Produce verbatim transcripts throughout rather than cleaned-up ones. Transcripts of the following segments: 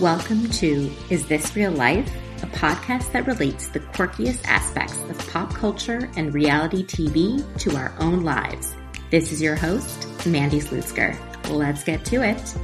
Welcome to Is This Real Life? A podcast that relates the quirkiest aspects of pop culture and reality T V to our own lives. This is your host, Mandy Slutsker. Let's get to it.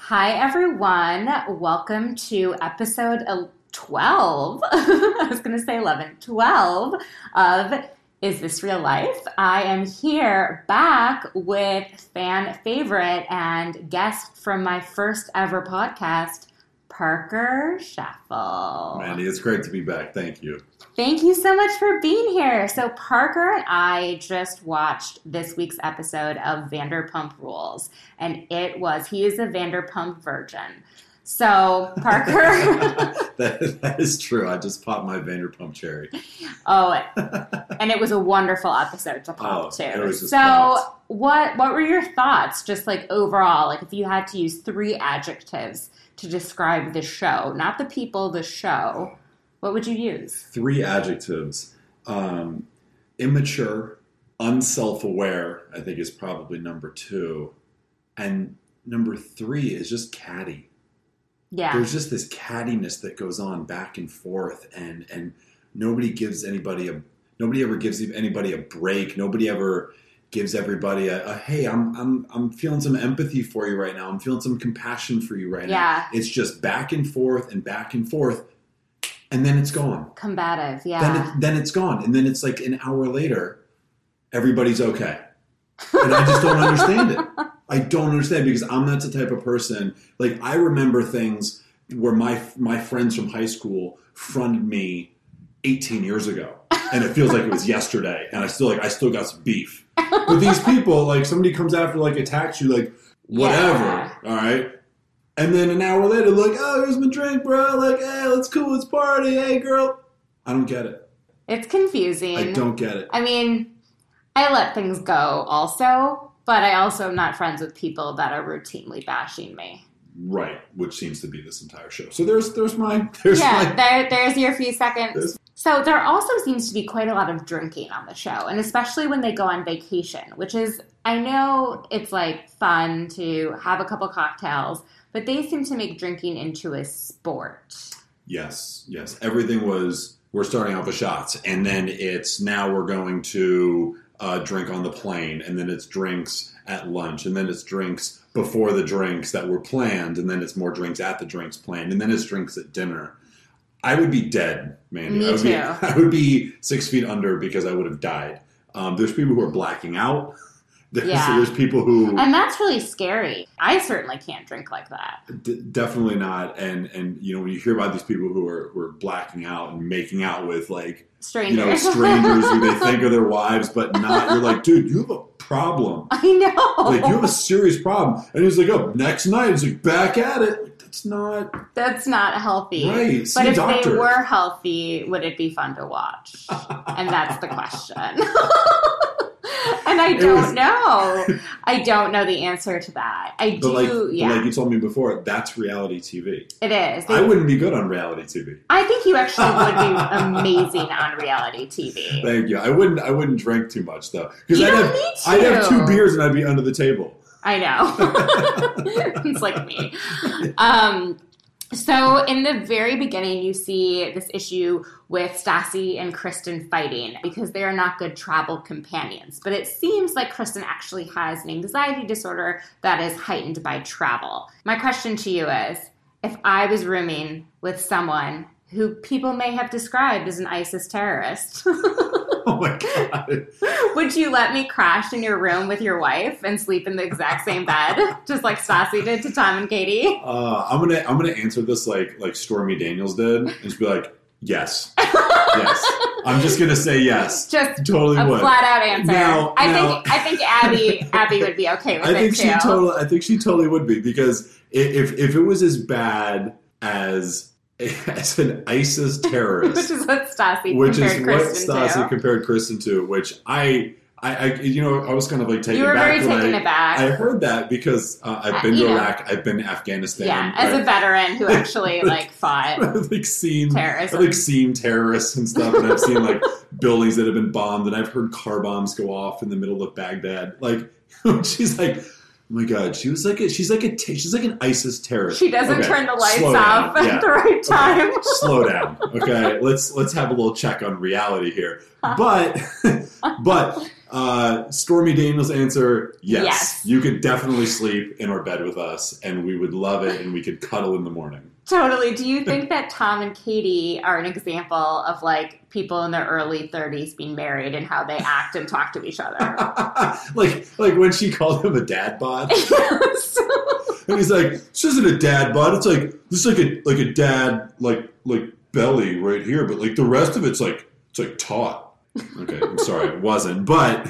Hi, everyone. Welcome to episode twelve. I was going to say eleven. twelve of Is This Real Life? I am here back with fan favorite and guest from my first ever podcast, Parker Schaffel. Mandy, it's great to be back. Thank you. Thank you so much for being here. So Parker and I just watched this week's episode of Vanderpump Rules, and it was, he is a Vanderpump virgin. So, Parker. that, that is true. I just popped my Vanderpump cherry. Oh, and it was a wonderful episode to pop, oh, too. It was just so, fun. what what were your thoughts, just like overall, like if you had to use three adjectives to describe the show, not the people, the show, what would you use? Three adjectives. Um, immature, unself-aware, I think is probably number two. And number three is just catty. Yeah. There's just this cattiness that goes on back and forth, and, and nobody gives anybody a nobody ever gives anybody a break. Nobody ever gives everybody a, a hey, I'm I'm I'm feeling some empathy for you right now. I'm feeling some compassion for you right yeah. now. It's just back and forth and back and forth, and then it's gone. Combative, yeah. Then it, then it's gone, and then it's like an hour later, everybody's okay, and I just don't understand it. I don't understand, because I'm not the type of person, like I remember things where my my friends from high school fronted me eighteen years ago, and it feels like it was yesterday, and I still like I still got some beef. But these people, like somebody comes after, like attacks you, like whatever, yeah. all right? And then an hour later, like, oh, here's my drink, bro. Like, hey, let's cool, let's party. Hey, girl. I don't get it. It's confusing. I don't get it. I mean, I let things go also. But I also am not friends with people that are routinely bashing me. Right, which seems to be this entire show. So there's there's my... There's yeah, my, there, there's your few seconds. There's... So there also seems to be quite a lot of drinking on the show, and especially when they go on vacation, which is, I know it's like fun to have a couple cocktails, but they seem to make drinking into a sport. Yes, yes. Everything was, we're starting out with shots, and then it's now we're going to... Uh, drink on the plane, and then it's drinks at lunch, and then it's drinks before the drinks that were planned, and then it's more drinks at the drinks planned, and then it's drinks at dinner. I would be dead, man. Me I would too. Be, I would be six feet under because I would have died. Um, there's people who are blacking out. There's, yeah. there's people who... And that's really scary. I certainly can't drink like that. D- definitely not. And, and, you know, when you hear about these people who are, who are blacking out and making out with, like... Strangers. You know, strangers who they think are their wives, but not. You're like, dude, you have a problem. I know. Like, you have a serious problem. And he's like, oh, next night. He's like, back at it. That's not... That's not healthy. Right. See but if doctor. They were healthy, would it be fun to watch? And that's the question. And I don't was, know. I don't know the answer to that. I do, like, yeah. But like you told me before, that's reality T V. It is. They, I wouldn't be good on reality T V. I think you actually would be amazing on reality T V. Thank you. I wouldn't I wouldn't drink too much, though. You I'd don't have, need to. I'd have two beers and I'd be under the table. I know. It's like me. Um, so in the very beginning, you see this issue with Stassi and Kristen fighting because they are not good travel companions. But it seems like Kristen actually has an anxiety disorder that is heightened by travel. My question to you is, if I was rooming with someone who people may have described as an ISIS terrorist, Oh my God. Would you let me crash in your room with your wife and sleep in the exact same bed, just like Stassi did to Tom and Katie? Uh, I'm gonna I'm gonna answer this like like Stormy Daniels did, and just be like, yes, yes. I'm just gonna say yes. Just totally a would. Flat out answer. Now, I now, think I think Abby Abby would be okay with I think it she too. Totally, I think she totally would be, because if if it was as bad as. As an ISIS terrorist, which is what Stassi which compared is Kristen what Stassi to. compared Kristen to. Which I, I, I, you know, I was kind of like taken you were back. Very taken I, aback. I heard that because uh, I've uh, been to Iraq, know. I've been to Afghanistan. Yeah, as I, a veteran who actually like, like fought. I've like seen terrorists. I've like seen terrorists and stuff, and I've seen like buildings that have been bombed, and I've heard car bombs go off in the middle of Baghdad. Like she's like. Oh my God, she was like a she's like a she's like an ISIS terrorist. She doesn't okay. turn the lights Slow off down. at yeah. the right time. Okay. Slow down, okay. Let's let's have a little check on reality here. But but uh, Stormy Daniels' answer: yes, yes, you could definitely sleep in our bed with us, and we would love it, and we could cuddle in the morning. Totally. Do you think that Tom and Katie are an example of like people in their early thirties being married and how they act and talk to each other? like like when she called him a dad bod. Yes. And he's like, this isn't a dad bod. It's like this is like a like a dad like like belly right here, but like the rest of it's like it's like taut. Okay, I'm sorry, it wasn't. But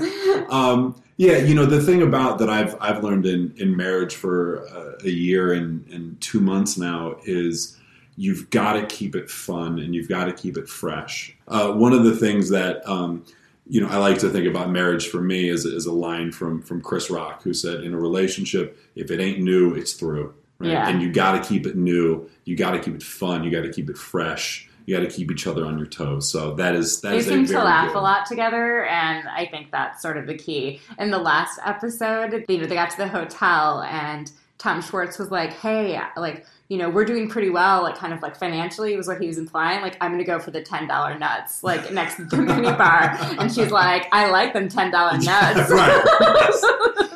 um, yeah, you know, the thing about that I've I've learned in, in marriage for uh, a year and, and two months now is you've got to keep it fun and you've got to keep it fresh. Uh, one of the things that, um, you know, I like to think about marriage for me is, is a line from, from Chris Rock, who said, in a relationship, if it ain't new, it's through. Right? Yeah. And you got to keep it new. You got to keep it fun. You got to keep it fresh. You got to keep each other on your toes. So that is that they is a very good. They seem to laugh a lot together, and I think that's sort of the key. In the last episode, you know, they got to the hotel, and Tom Schwartz was like, "Hey, like, you know, we're doing pretty well, like, kind of like financially," was what he was implying. Like, I'm going to go for the ten dollar nuts, like next to the mini bar, and she's like, "I like them ten dollar nuts." Right. Yes.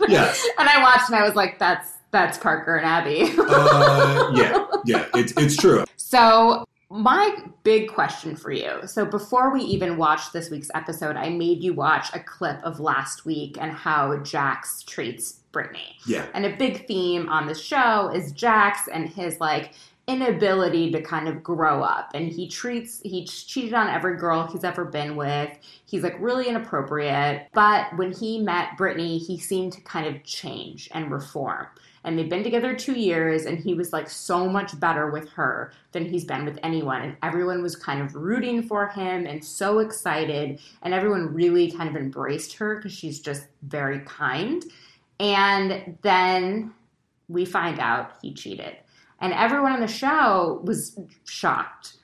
Yes. And I watched, and I was like, "That's that's Parker and Abby." uh, yeah, yeah, it's it's true. So. My big question for you, so before we even watched this week's episode, I made you watch a clip of last week and how Jax treats Britney. Yeah. And a big theme on the show is Jax and his, like, inability to kind of grow up. And he treats, he cheated on every girl he's ever been with. He's, like, really inappropriate. But when he met Britney, he seemed to kind of change and reform. And they've been together two years, and he was, like, so much better with her than he's been with anyone. And everyone was kind of rooting for him and so excited. And everyone really kind of embraced her because she's just very kind. And then we find out he cheated. And everyone on the show was shocked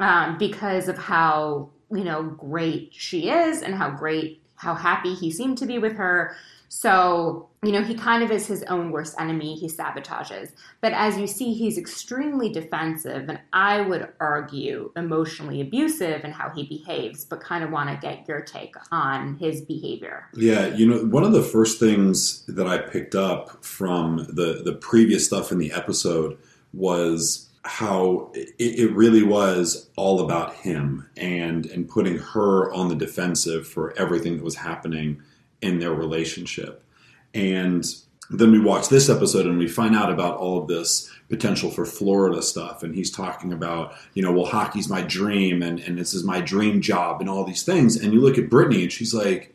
um, because of how, you know, great she is and how great, how happy he seemed to be with her. So, you know, he kind of is his own worst enemy. He sabotages. But as you see, he's extremely defensive and I would argue emotionally abusive in how he behaves, but kind of want to get your take on his behavior. Yeah, you know, one of the first things that I picked up from the, the previous stuff in the episode was how it, it really was all about him and, and putting her on the defensive for everything that was happening in their relationship. And then we watch this episode and we find out about all of this potential for Florida stuff. And he's talking about, you know, well, hockey's my dream and, and this is my dream job and all these things. And you look at Britney and she's like,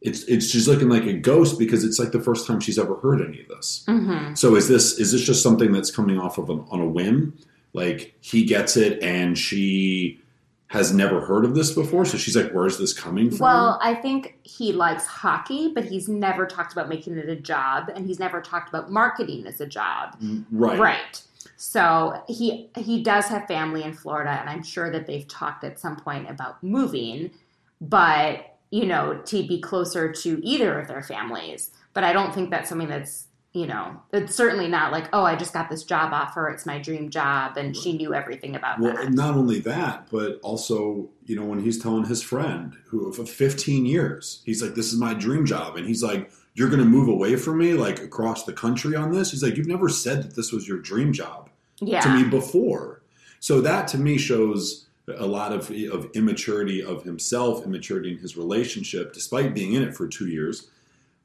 it's it's she's looking like a ghost because it's like the first time she's ever heard any of this. Mm-hmm. So is this is this just something that's coming off of an, on a whim? Like he gets it and she has never heard of this before, so she's like, where's this coming from? Well, I think he likes hockey, but he's never talked about making it a job, and he's never talked about marketing as a job. Right. Right. So he he does have family in Florida, and I'm sure that they've talked at some point about moving, but, you know, to be closer to either of their families. But I don't think that's something that's, you know, it's certainly not like, oh, I just got this job offer. It's my dream job. And she knew everything about well, that. Well, not only that, but also, you know, when he's telling his friend who for fifteen years, he's like, this is my dream job. And he's like, you're going to move away from me, like across the country on this. He's like, you've never said that this was your dream job yeah. to me before. So that to me shows a lot of, of immaturity of himself, immaturity in his relationship, despite being in it for two years.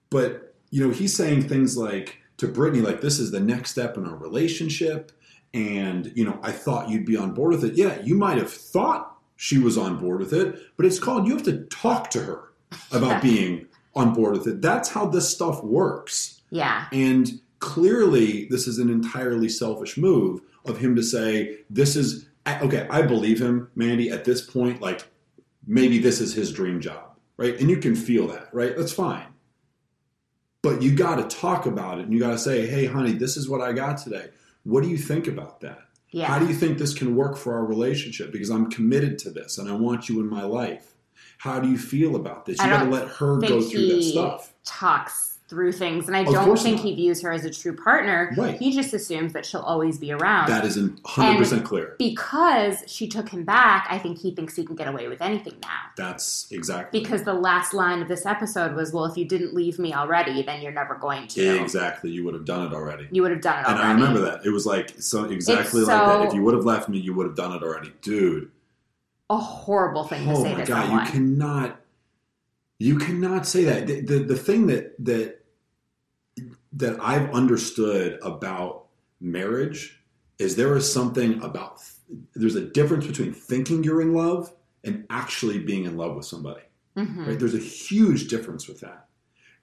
But, you know, he's saying things like to Britney, like, this is the next step in our relationship. And, you know, I thought you'd be on board with it. Yeah, you might have thought she was on board with it, but it's called, you have to talk to her about being on board with it. That's how this stuff works. Yeah. And clearly, this is an entirely selfish move of him to say, this is, okay, I believe him, Mandy, at this point, like, maybe this is his dream job, right? And you can feel that, right? That's fine. But you got to talk about it, and you got to say, hey, honey, this is what I got today. What do you think about that? Yeah. How do you think this can work for our relationship? Because I'm committed to this, and I want you in my life. How do you feel about this? You got to let her go through that stuff. Talks through things, and I don't think he views her as a true partner. Right. He just assumes that she'll always be around. That is one hundred percent clear. Because she took him back, I think he thinks he can get away with anything now. That's exactly. Because the last line of this episode was, well, if you didn't leave me already, then you're never going to. Yeah, exactly. You would have done it already. You would have done it already. And I remember that. It was like, so exactly like that. If you would have left me, you would have done it already. Dude. A horrible thing to say to someone. Oh my God, you cannot, you cannot say that. The, the, the thing that, that that I've understood about marriage is there is something about, there's a difference between thinking you're in love and actually being in love with somebody. Mm-hmm. Right? There's a huge difference with that.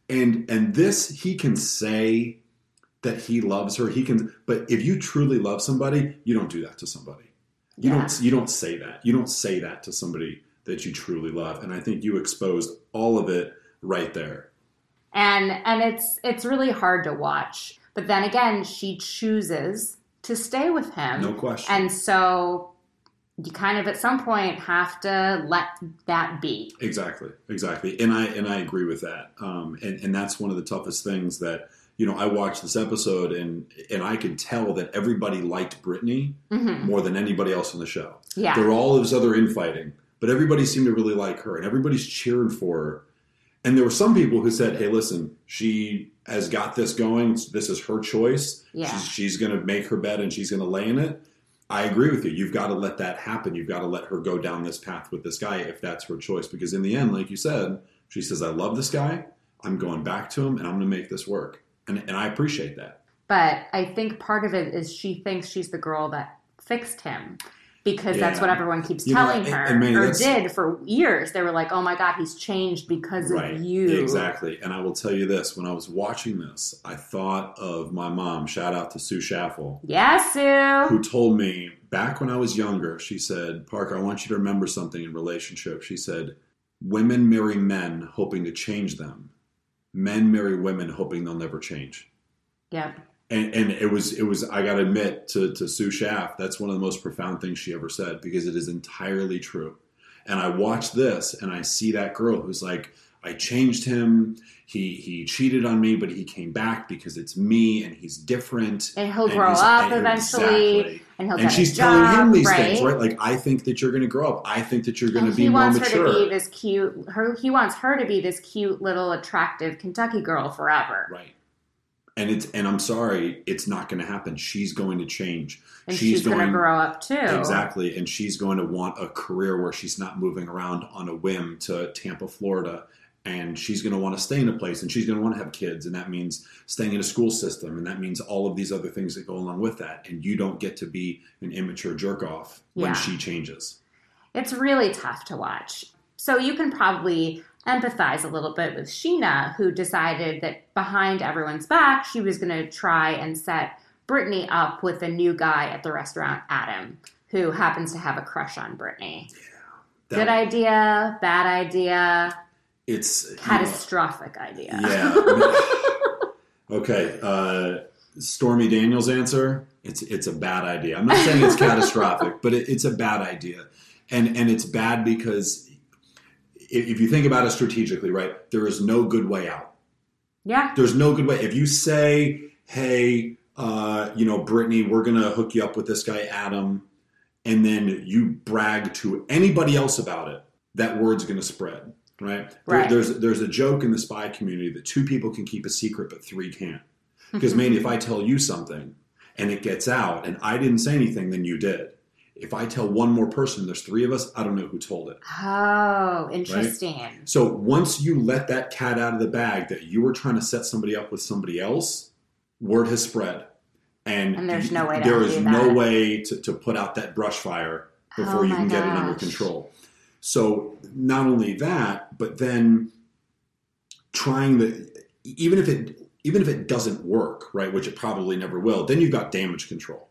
And and this, he can say that he loves her. He can, but if you truly love somebody, you don't do that to somebody. You yeah. don't you don't say that. You don't say that to somebody that you truly love. And I think you exposed all of it right there. And and it's it's really hard to watch. But then again, she chooses to stay with him. No question. And so you kind of at some point have to let that be. Exactly. Exactly. And I and I agree with that. Um and, and that's one of the toughest things that, you know, I watched this episode and and I could tell that everybody liked Britney mm-hmm. more than anybody else on the show. Yeah. There were all this other infighting, but everybody seemed to really like her and everybody's cheering for her. And there were some people who said, hey, listen, she has got this going. This is her choice. Yeah. She's, she's going to make her bed and she's going to lay in it. I agree with you. You've got to let that happen. You've got to let her go down this path with this guy if that's her choice. Because in the end, like you said, she says, I love this guy. I'm going back to him and I'm going to make this work. And, and I appreciate that. But I think part of it is she thinks she's the girl that fixed him because yeah. that's what everyone keeps you telling know, her and, and or did for years. They were like, oh my God, he's changed because right. of you. Exactly. And I will tell you this. When I was watching this, I thought of my mom. Shout out to Sue Schaffel. Yes, yeah, Sue. Who told me back when I was younger, she said, Parker, I want you to remember something in relationship. She said, women marry men hoping to change them. Men marry women hoping they'll never change. Yeah. And and it was, it was I got to admit to, to Sue Schaff, that's one of the most profound things she ever said because it is entirely true. And I watch this and I see that girl who's like, I changed him. He he cheated on me, but he came back because it's me and he's different. And he'll and grow up and eventually. Exactly. And he'll and she's telling job, him these right? things, right? Like, I think that you're going to grow up. I think that you're going to be more mature. He wants her to be this cute. Her, he wants her to be this cute little attractive Kentucky girl forever, right? And it's and I'm sorry, it's not going to happen. She's going to change. And she's, she's going to grow up too, exactly. And she's going to want a career where she's not moving around on a whim to Tampa, Florida. And she's going to want to stay in a place and she's going to want to have kids. And that means staying in a school system. And that means all of these other things that go along with that. And you don't get to be an immature jerk off when yeah. she changes. It's really tough to watch. So you can probably empathize a little bit with Sheena, who decided that behind everyone's back, she was going to try and set Britney up with a new guy at the restaurant, Adam, who happens to have a crush on Britney. Yeah, that... Good idea, bad idea. It's catastrophic you know, idea. Yeah. I mean, okay. Uh, Stormy Daniels' answer. It's it's a bad idea. I'm not saying it's catastrophic, but it, it's a bad idea, and and it's bad because if you think about it strategically, right? There is no good way out. Yeah. There's no good way. If you say, hey, uh, you know, Britney, we're gonna hook you up with this guy Adam, and then you brag to anybody else about it, that word's gonna spread. Right? Right. There, there's there's a joke in the spy community that two people can keep a secret, but three can't. Because, Mandy, if I tell you something and it gets out and I didn't say anything, then you did. If I tell one more person, there's three of us, I don't know who told it. Oh, interesting. Right? So once you let that cat out of the bag that you were trying to set somebody up with somebody else, word has spread. And, and there's no way to There is that. no way to, to put out that brush fire before oh you can gosh. get it under control. So not only that, but then trying the – even if it even if it doesn't work, right, which it probably never will, then you've got damage control.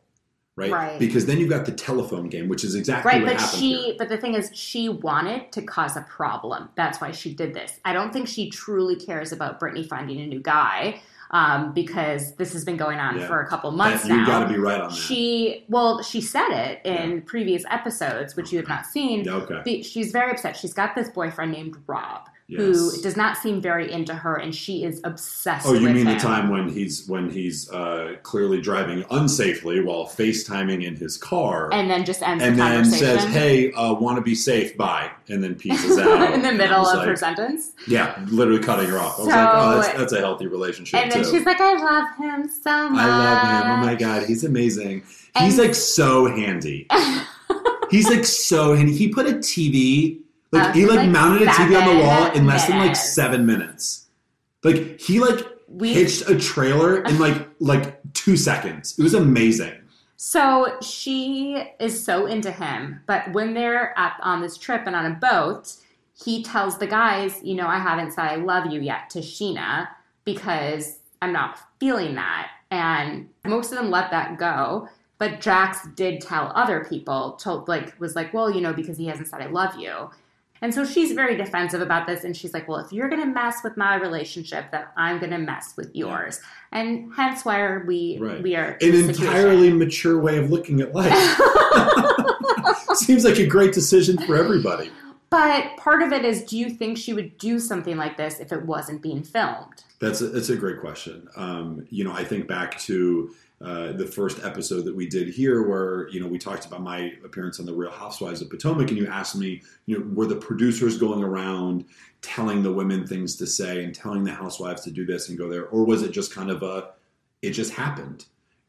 Right? Right, because then you've got the telephone game, which is exactly right, what but happened she, here. But the thing is, she wanted to cause a problem. That's why she did this. I don't think she truly cares about Britney finding a new guy um, because this has been going on yeah. for a couple months that, now. You've got to be right on that. She, well, she said it in yeah. previous episodes, which you have not seen. Okay. The, she's very upset. She's got this boyfriend named Rob. Yes. Who does not seem very into her, and she is obsessed with him. Oh, you mean him. the time when he's when he's uh, clearly driving unsafely while FaceTiming in his car. And then just ends the conversation. And then says, hey, uh, want to be safe, bye. And then pieces out. in the middle of like, her sentence? Yeah, literally cutting her off. I was so, like, oh, that's, that's a healthy relationship, And then too. she's like, I love him so much. I love him. Oh, my God, he's amazing. And he's, like, so handy. he's, like, so handy. He put a T V... Like, uh, he, like, like, mounted a T V on the wall in less minutes. than, like, seven minutes. Like, he, like, we, hitched a trailer in, like, like, two seconds. It was amazing. So, she is so into him. But when they're at, on this trip and on a boat, he tells the guys, you know, I haven't said I love you yet to Sheena because I'm not feeling that. And most of them let that go. But Jax did tell other people, told, like, was like, well, you know, because he hasn't said I love you. And so she's very defensive about this, and she's like, well, if you're going to mess with my relationship, then I'm going to mess with yours. And hence why are we, right. we are... An entirely mature way of looking at life. Seems like a great decision for everybody. But part of it is, do you think she would do something like this if it wasn't being filmed? That's a, that's a great question. Um, you know, I think back to... Uh, the first episode that we did here where, you know, we talked about my appearance on The Real Housewives of Potomac, and you asked me, you know, were the producers going around telling the women things to say and telling the housewives to do this and go there? Or was it just kind of a, it just happened?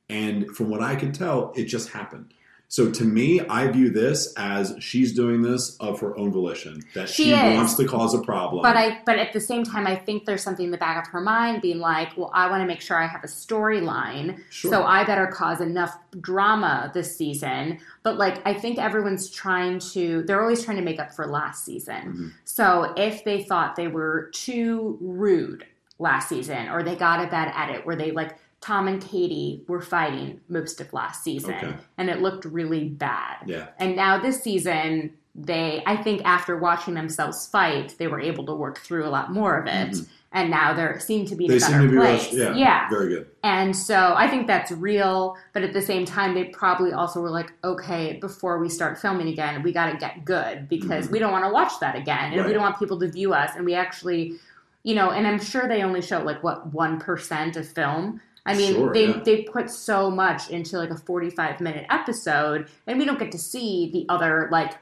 And from what I could tell, it just happened. So to me, I view this as she's doing this of her own volition, that she, she is, wants to cause a problem. But I, but at the same time, I think there's something in the back of her mind being like, well, I want to make sure I have a storyline, sure. so I better cause enough drama this season. But like, I think everyone's trying to, they're always trying to make up for last season. Mm-hmm. So if they thought they were too rude last season, or they got a bad edit where they like, Tom and Katie were fighting most of last season, okay. and it looked really bad. Yeah. And now this season, they, I think after watching themselves fight, they were able to work through a lot more of it, mm-hmm. and now they seem to be in they a better seem to place. Be rushed. Yeah, yeah, very good. And so I think that's real, but at the same time, they probably also were like, okay, before we start filming again, we got to get good, because mm-hmm. we don't want to watch that again, and right. we don't want people to view us, and we actually, you know, and I'm sure they only show like, what, one percent of film? I mean, sure, they, yeah. they put so much into, like, a forty-five minute episode, and we don't get to see the other, like,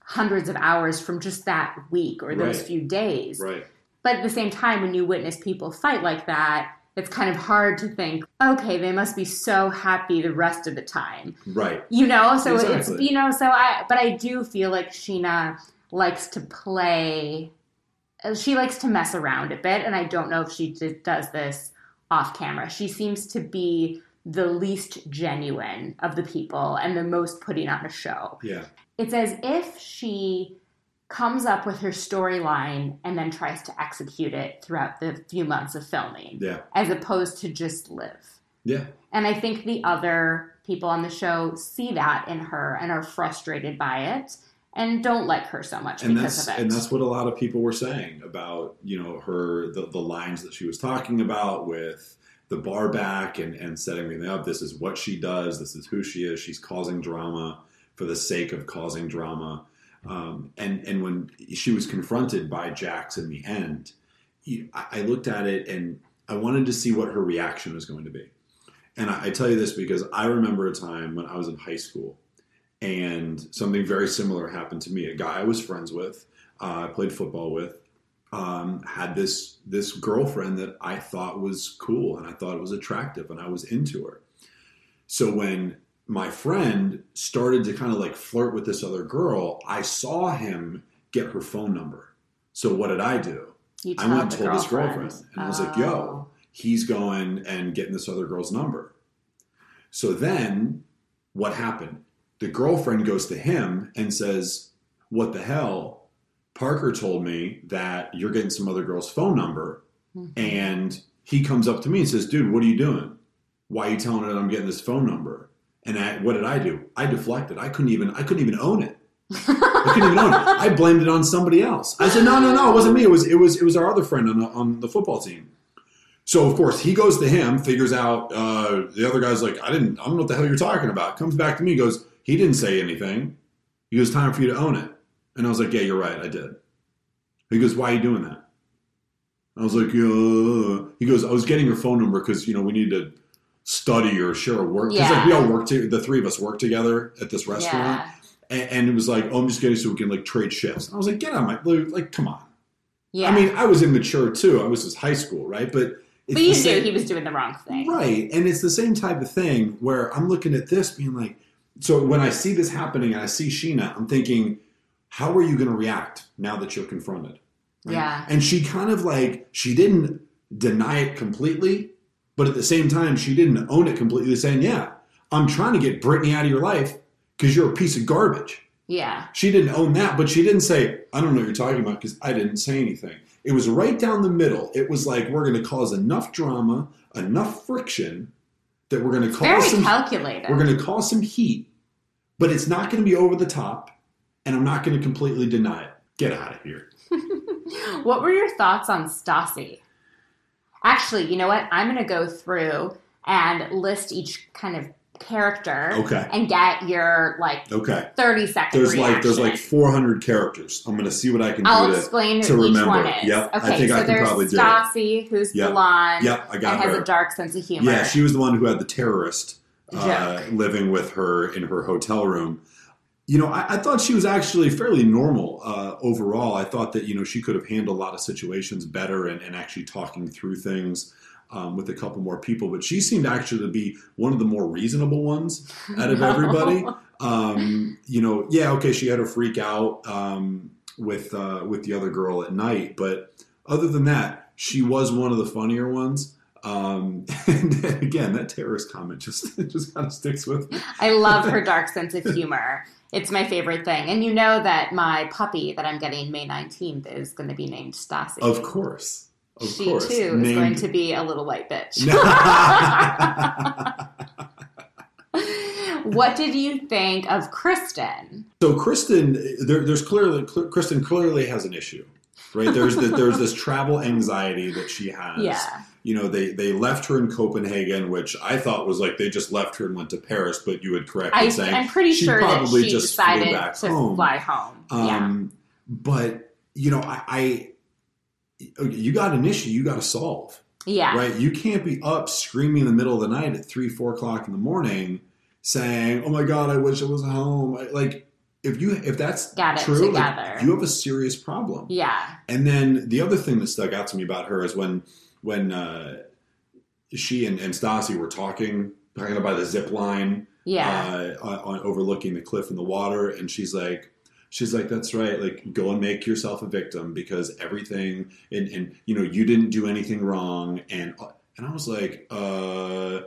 hundreds of hours from just that week or those right. few days. Right. But at the same time, when you witness people fight like that, it's kind of hard to think, okay, they must be so happy the rest of the time. Right. You know? So exactly. it's, you know, so I, but I do feel like Sheena likes to play, she likes to mess around a bit, and I don't know if she did, does this off camera. She seems to be the least genuine of the people and the most putting on a show. Yeah. It's as if she comes up with her storyline and then tries to execute it throughout the few months of filming. Yeah. As opposed to just live. Yeah. And I think the other people on the show see that in her and are frustrated by it and don't like her so much and because of it. And that's what a lot of people were saying about, you know, her, the, the lines that she was talking about with the bar back and, and setting everything up. This is what she does. This is who she is. She's causing drama for the sake of causing drama. Um, and, and when she was confronted by Jax in the end, you, I, I looked at it and I wanted to see what her reaction was going to be. And I, I tell you this because I remember a time when I was in high school. And something very similar happened to me. A guy I was friends with, I uh, played football with, um, had this this girlfriend that I thought was cool and I thought it was attractive and I was into her. So when my friend started to kind of like flirt with this other girl, I saw him get her phone number. So what did I do? You I went and told his girlfriend. And oh. I was like, yo, he's going and getting this other girl's number. So then what happened? The girlfriend goes to him and says, what the hell? Parker told me that you're getting some other girl's phone number. Mm-hmm. And he comes up to me and says, dude, what are you doing? Why are you telling her that I'm getting this phone number? And I, what did I do? I deflected. I couldn't even, I couldn't even own it. I couldn't even own it. I blamed it on somebody else. I said, no, no, no, it wasn't me. It was, it was, it was our other friend on the, on the football team. So of course he goes to him, figures out, uh, the other guy's like, I didn't, I don't know what the hell you're talking about. Comes back to me, goes, he didn't say anything. He goes, time for you to own it. And I was like, yeah, you're right. I did. He goes, why are you doing that? I was like, yeah. He goes, I was getting your phone number because, you know, we need to study or share a work. Because yeah. like, we all work together. The three of us work together at this restaurant. Yeah. And, and it was like, oh, I'm just getting so we can, like, trade shifts. And I was like, get on my – like, come on. Yeah. I mean, I was immature, too. I was just high school, right? But it's But you knew he was doing the wrong thing. Right. And it's the same type of thing where I'm looking at this being like – so when I see this happening and I see Sheena, I'm thinking, how are you going to react now that you're confronted? Right? Yeah. And she kind of like, she didn't deny it completely, but at the same time, she didn't own it completely, saying, yeah, I'm trying to get Britney out of your life because you're a piece of garbage. Yeah. She didn't own that, but she didn't say, I don't know what you're talking about because I didn't say anything. It was right down the middle. It was like, we're going to cause enough drama, enough friction that we're going to cause some, calculated. We're going to cause some heat, but it's not going to be over the top. And I'm not going to completely deny it. Get out of here. What were your thoughts on Stassi? Actually, you know what? I'm going to go through and list each kind of character. Okay. And get your, like, okay. thirty-second there's reaction. Like, there's like four hundred characters. I'm going to see what I can I'll do to, explain to who remember. Each one is. Yep. Okay, I think so I can probably Stassi, do it. So there's Stassi, who's yep. blonde. Yep, I got and her. And has a dark sense of humor. Yeah, she was the one who had the terrorist uh, living with her in her hotel room. You know, I, I thought she was actually fairly normal uh, overall. I thought that, you know, she could have handled a lot of situations better and, and actually talking through things um, with a couple more people. But she seemed actually to be one of the more reasonable ones out of no. everybody. Um, you know, yeah, okay, she had her freak out um, with uh, with the other girl at night. But other than that, she was one of the funnier ones. Um, and then, again, that terrorist comment just, just kind of sticks with me. I love her dark sense of humor. It's my favorite thing. And you know that my puppy that I'm getting May nineteenth is going to be named Stassi. Of course. Of she, course. She, too, named... is going to be a little white bitch. What did you think of Kristen? So Kristen, there, there's clearly, cl- Kristen clearly has an issue, right? There's the, there's this travel anxiety that she has. Yeah. You know, they, they left her in Copenhagen, which I thought was like they just left her and went to Paris, but you had corrected I, saying I'm pretty she sure probably that she just decided flew back to home. Fly home. Um, yeah. But, you know, I, I you got an issue you got to solve. Yeah. Right? You can't be up screaming in the middle of the night at three, four o'clock in the morning saying, oh, my God, I wish I was home. Like, if you if that's true, like, you have a serious problem. Yeah. And then the other thing that stuck out to me about her is when – When uh, she and, and Stassi were talking, talking about the zip line, yeah, uh, on, on overlooking the cliff and the water, and she's like, she's like, that's right, like go and make yourself a victim because everything, and, and you know, you didn't do anything wrong, and and I was like, uh,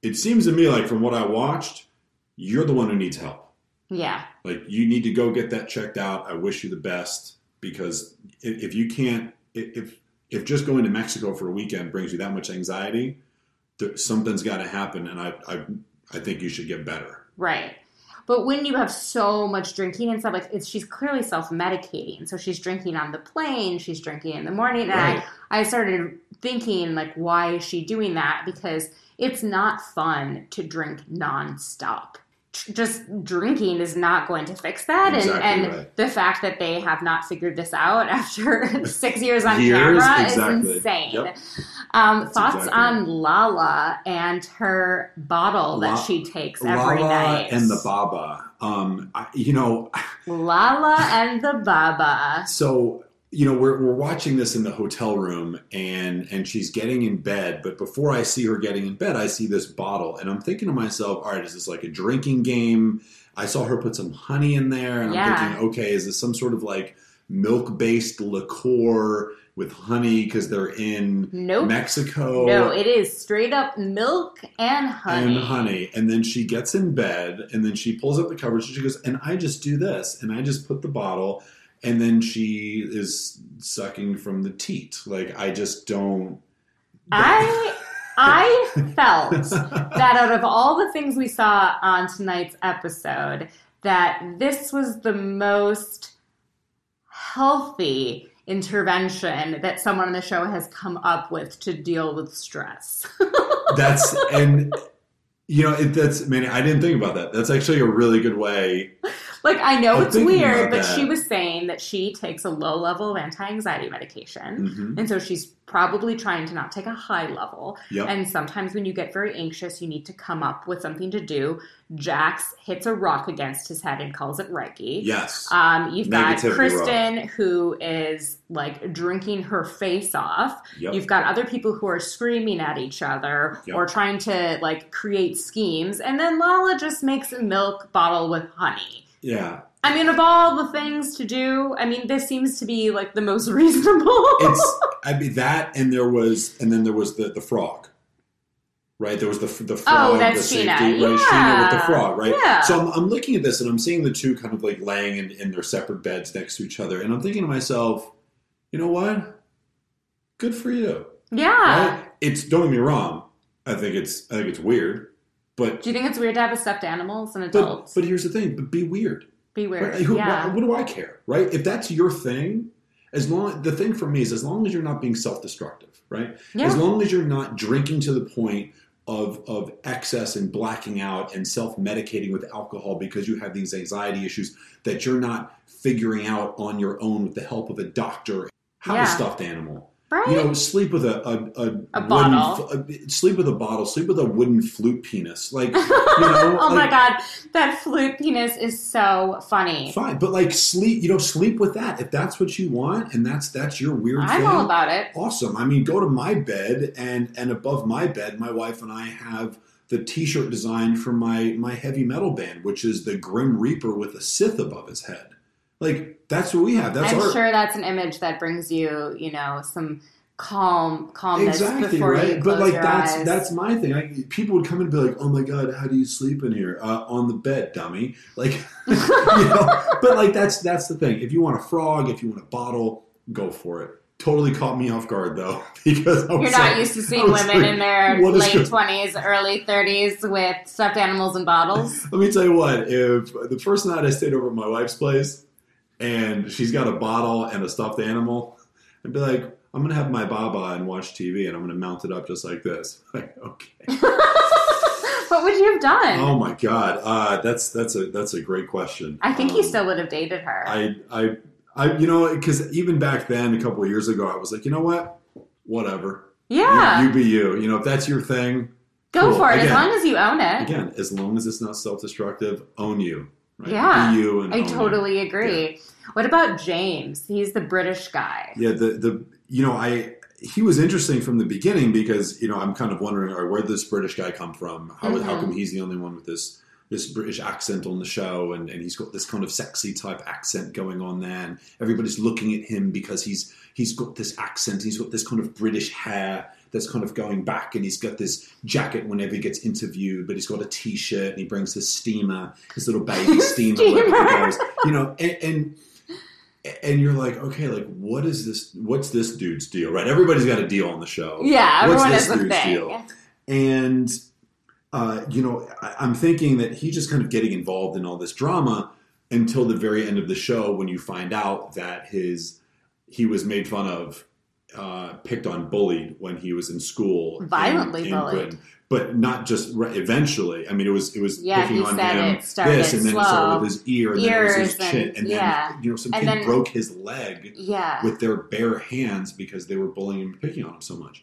it seems to me like from what I watched, you're the one who needs help, yeah, like you need to go get that checked out. I wish you the best because if, if you can't, if If just going to Mexico for a weekend brings you that much anxiety, there, something's got to happen, and I, I I think you should get better. Right. But when you have so much drinking and stuff, like it's, she's clearly self-medicating. So she's drinking on the plane. She's drinking in the morning. And right. I, I started thinking, like, why is she doing that? Because it's not fun to drink nonstop. Just drinking is not going to fix that. Exactly and and right. the fact that they have not figured this out after six years on years, camera exactly. is insane. Yep. Um, thoughts exactly. on Lala and her bottle La- that she takes every Lala night. Lala and the Baba. Um, I, you know. Lala and the Baba. So you know, we're we're watching this in the hotel room, and and she's getting in bed. But before I see her getting in bed, I see this bottle, and I'm thinking to myself, all right, is this like a drinking game? I saw her put some honey in there, and yeah. I'm thinking, okay, is this some sort of like milk-based liqueur with honey because they're in nope. Mexico? No, it is straight up milk and honey. And honey. And then she gets in bed, and then she pulls up the covers, and she goes, and I just do this, and I just put the bottle, and then she is sucking from the teat. Like, I just don't... I... I felt that out of all the things we saw on tonight's episode, that this was the most healthy intervention that someone on the show has come up with to deal with stress. That's, and you know, it, that's, man, I didn't think about that. That's actually a really good way. Like, I know it's weird, but that. She was saying that she takes a low level of anti-anxiety medication, mm-hmm. and so she's probably trying to not take a high level. Yep. And sometimes when you get very anxious, you need to come up with something to do. Jax hits a rock against his head and calls it Reiki. Yes. Um, you've Negativity got Kristen, rock. Who is, like, drinking her face off. Yep. You've got other people who are screaming at each other yep. or trying to, like, create schemes. And then Lala just makes a milk bottle with honey. Yeah. I mean, of all the things to do, I mean, this seems to be, like, the most reasonable. It's, I mean, that, and there was, and then there was the, the frog, right? There was the the frog, oh, that's the Sheena. Safety, yeah. right? Sheena with the frog, right? Yeah. So I'm, I'm looking at this, and I'm seeing the two kind of, like, laying in, in their separate beds next to each other, and I'm thinking to myself, you know what? Good for you. Yeah. Right? It's, don't get me wrong, I think it's, I think it's weird, but... Do you think it's weird to have a stuffed animal as an adult? But here's the thing, but be weird. Be weird. Right? Who, yeah. What, what do I care, right? If that's your thing, as long the thing for me is as long as you're not being self-destructive, right? Yeah. As long as you're not drinking to the point of of excess and blacking out and self-medicating with alcohol because you have these anxiety issues that you're not figuring out on your own with the help of a doctor. Have yeah. a stuffed animal. Right. You know, sleep with a a, a, a wooden, bottle. A, sleep with a bottle. Sleep with a wooden flute penis. Like, you know, oh like, my God, that flute penis is so funny. Fine, but like sleep, you know, sleep with that if that's what you want, and that's that's your weird. I'm thing. All about it. Awesome. I mean, go to my bed, and and above my bed, my wife and I have the T-shirt design for my my heavy metal band, which is the Grim Reaper with a Sith above his head. Like, that's what we have. That's I'm our... sure that's an image that brings you, you know, some calm, calmness exactly, before right? you close But, like, your that's eyes. That's my thing. I, people would come and be like, oh, my God, how do you sleep in here? Uh, on the bed, dummy. Like, you know, but, like, that's that's the thing. If you want a frog, if you want a bottle, go for it. Totally caught me off guard, though, because I was You're not like, used to seeing women like, in their late good? twenties, early thirties with stuffed animals and bottles. Let me tell you what. If the first night I stayed over at my wife's place, and she's got a bottle and a stuffed animal, I'd be like, I'm going to have my baba and watch T V, and I'm going to mount it up just like this. Like, okay. What would you have done? Oh, my God. Uh, that's that's a that's a great question. I think um, he still would have dated her. I, I, I you know, because even back then, a couple of years ago, I was like, you know what? Whatever. Yeah. You, you be you. You know, if that's your thing, go cool. for it. Again, as long as you own it. Again, as long as it's not self-destructive, own you. Right? Yeah, you and I totally him. agree. Yeah. What about James? He's the British guy. Yeah, the the you know I he was interesting from the beginning because you know I'm kind of wondering, all right, where did this British guy come from? How mm-hmm. how come he's the only one with this this British accent on the show, and, and he's got this kind of sexy type accent going on there, and everybody's looking at him because he's he's got this accent, he's got this kind of British hair that's kind of going back, and he's got this jacket whenever he gets interviewed, but he's got a T-shirt, and he brings his steamer, his little baby steamer, wherever he goes, you know, and, and and you're like, okay, like, what is this, what's this dude's deal, right? Everybody's got a deal on the show. Yeah, like, everyone has a thing. Deal? And, uh, you know, I, I'm thinking that he's just kind of getting involved in all this drama until the very end of the show when you find out that his, he was made fun of, Uh, picked on, bullied when he was in school, violently in, in bullied, Britain. But not just re- eventually. I mean, it was it was yeah, picking on him. It this and then slow. It started with his ear, and Ears then it was his chin, and, and yeah. then you know some and kid then, broke his leg yeah. with their bare hands because they were bullying him, picking on him so much.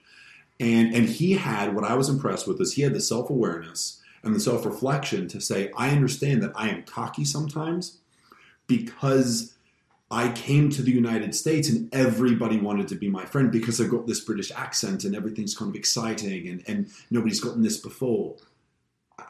And and he had what I was impressed with is he had the self awareness and the self reflection to say, I understand that I am cocky sometimes because I came to the United States and everybody wanted to be my friend because I've got this British accent and everything's kind of exciting and, and nobody's gotten this before.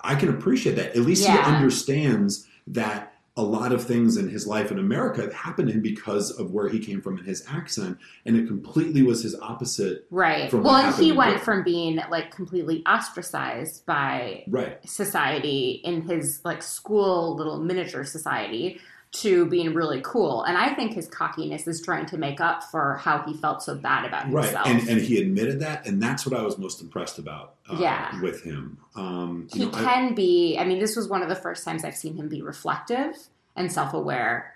I can appreciate that. At least yeah. he understands that a lot of things in his life in America happened to him because of where he came from and his accent, and it completely was his opposite. Right. From well, and he went there. From being like completely ostracized by right. society in his like school little miniature society to being really cool. And I think his cockiness is trying to make up for how he felt so bad about himself. Right, and, and he admitted that, and that's what I was most impressed about uh, yeah. with him. Um, he you know, can I, be, I mean, this was one of the first times I've seen him be reflective and self-aware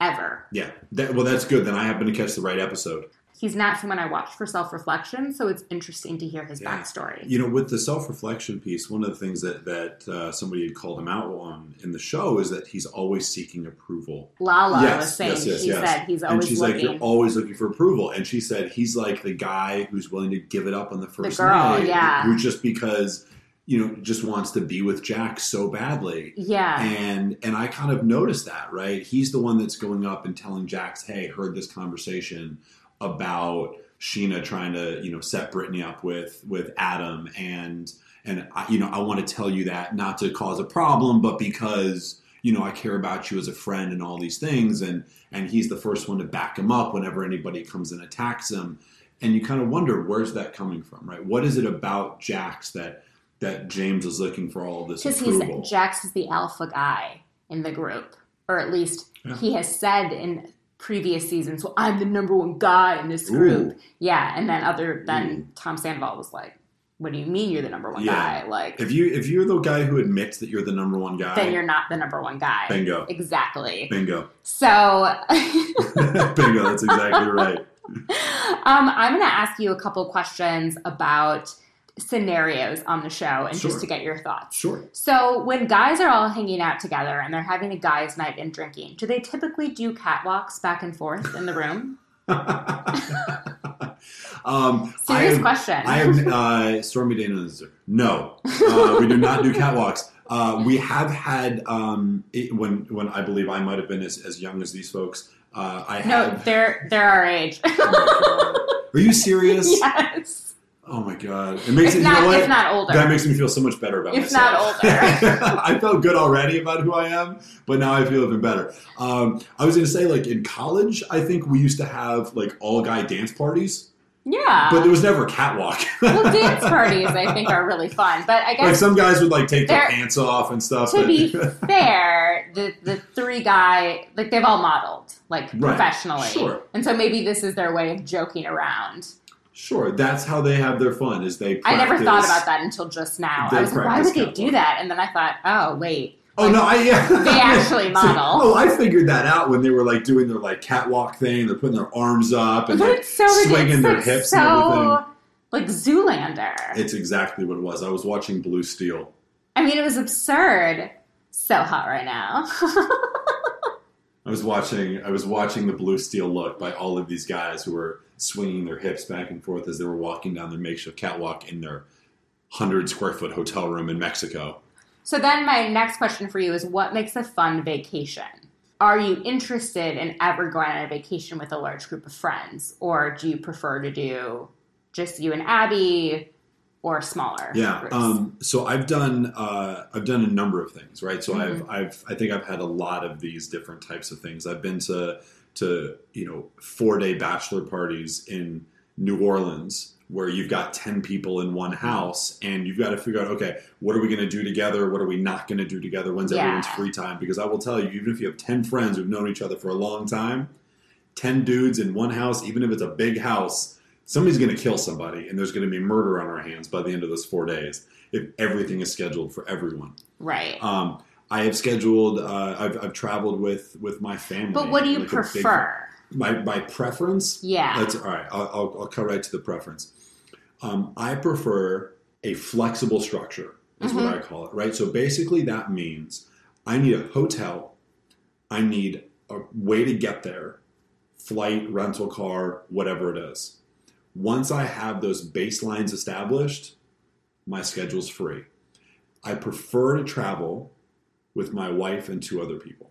ever. Yeah, that, well, that's good. Then I happen to catch the right episode. He's not someone I watch for self-reflection, so it's interesting to hear his yeah. backstory. You know, with the self-reflection piece, one of the things that, that uh, somebody had called him out on in the show is that he's always seeking approval. Lala yes, was saying, yes, yes, she yes. said he's always looking. And she's looking. Like, you're always looking for approval. And she said, he's like the guy who's willing to give it up on the first the girl, night. Yeah. Who just because, you know, just wants to be with Jax so badly. Yeah. And, and I kind of noticed that, right? He's the one that's going up and telling Jax, hey, heard this conversation about Sheena trying to, you know, set Britney up with, with Adam. And, and I, you know, I want to tell you that not to cause a problem, but because, you know, I care about you as a friend and all these things. And, and he's the first one to back him up whenever anybody comes and attacks him. And you kind of wonder, where's that coming from, right? What is it about Jax that, that James is looking for all this approval? Because he's, Jax is the alpha guy in the group, or at least yeah. he has said in previous seasons, well, I'm the number one guy in this group. Ooh. Yeah, and then other then Ooh. Tom Sandoval was like, what do you mean you're the number one yeah. guy? Like, if you if you're the guy who admits that you're the number one guy, then you're not the number one guy. Bingo. Exactly. Bingo. So bingo, that's exactly right. Um, I'm gonna ask you a couple questions about scenarios on the show and sure. just to get your thoughts. Sure. So when guys are all hanging out together and they're having a guys' night and drinking, do they typically do catwalks back and forth in the room? um, Serious I am, question. I have uh, Stormy Daniels. No, uh, we do not do catwalks. Uh, we have had um, it, when when I believe I might have been as, as young as these folks. Uh, I no, have, they're they're our age. Oh, are you serious? Yes. Oh my God. It makes if it, not, you know what? If not older. That makes me feel so much better about if myself. If not older. I felt good already about who I am, but now I feel even better. Um, I was going to say, like, in college, I think we used to have, like, all-guy dance parties. Yeah. But there was never a catwalk. Well, dance parties, I think, are really fun. But I guess... Like, some guys would, like, take their pants off and stuff. To but, be fair, the, the three guy... Like, they've all modeled, like, right. professionally. Sure. And so maybe this is their way of joking around. Sure, that's how they have their fun, is they practice. I never thought about that until just now. I was like, why would they do that? And then I thought, oh, wait. Oh, like, no, I, yeah. They actually model. So, oh, I figured that out when they were, like, doing their, like, catwalk thing. They're putting their arms up and, like, so swinging their like hips so, and everything. Like Zoolander. It's exactly what it was. I was watching Blue Steel. I mean, it was absurd. So hot right now. I was watching. I was watching The Blue Steel Look by all of these guys who were swinging their hips back and forth as they were walking down their makeshift catwalk in their one hundred square foot hotel room in Mexico. So then my next question for you is, what makes a fun vacation? Are you interested in ever going on a vacation with a large group of friends? Or do you prefer to do just you and Abby or smaller yeah, groups? Um, so I've done uh, I've done a number of things, right? So mm-hmm. I've I've I think I've had a lot of these different types of things. I've been to... to, you know, four-day bachelor parties in New Orleans where you've got ten people in one house and you've got to figure out, okay, what are we going to do together? What are we not going to do together? When's yeah. everyone's free time? Because I will tell you, even if you have ten friends who've known each other for a long time, ten dudes in one house, even if it's a big house, somebody's going to kill somebody and there's going to be murder on our hands by the end of those four days if everything is scheduled for everyone. Right. Um, I have scheduled, uh, I've, I've traveled with, with my family. But what do you like prefer? Big, my my preference? Yeah. That's, all right, I'll, I'll, I'll cut right to the preference. Um, I prefer a flexible structure is mm-hmm. what I call it, right? So basically that means I need a hotel. I need a way to get there, flight, rental car, whatever it is. Once I have those baselines established, my schedule's free. I prefer to travel with my wife and two other people.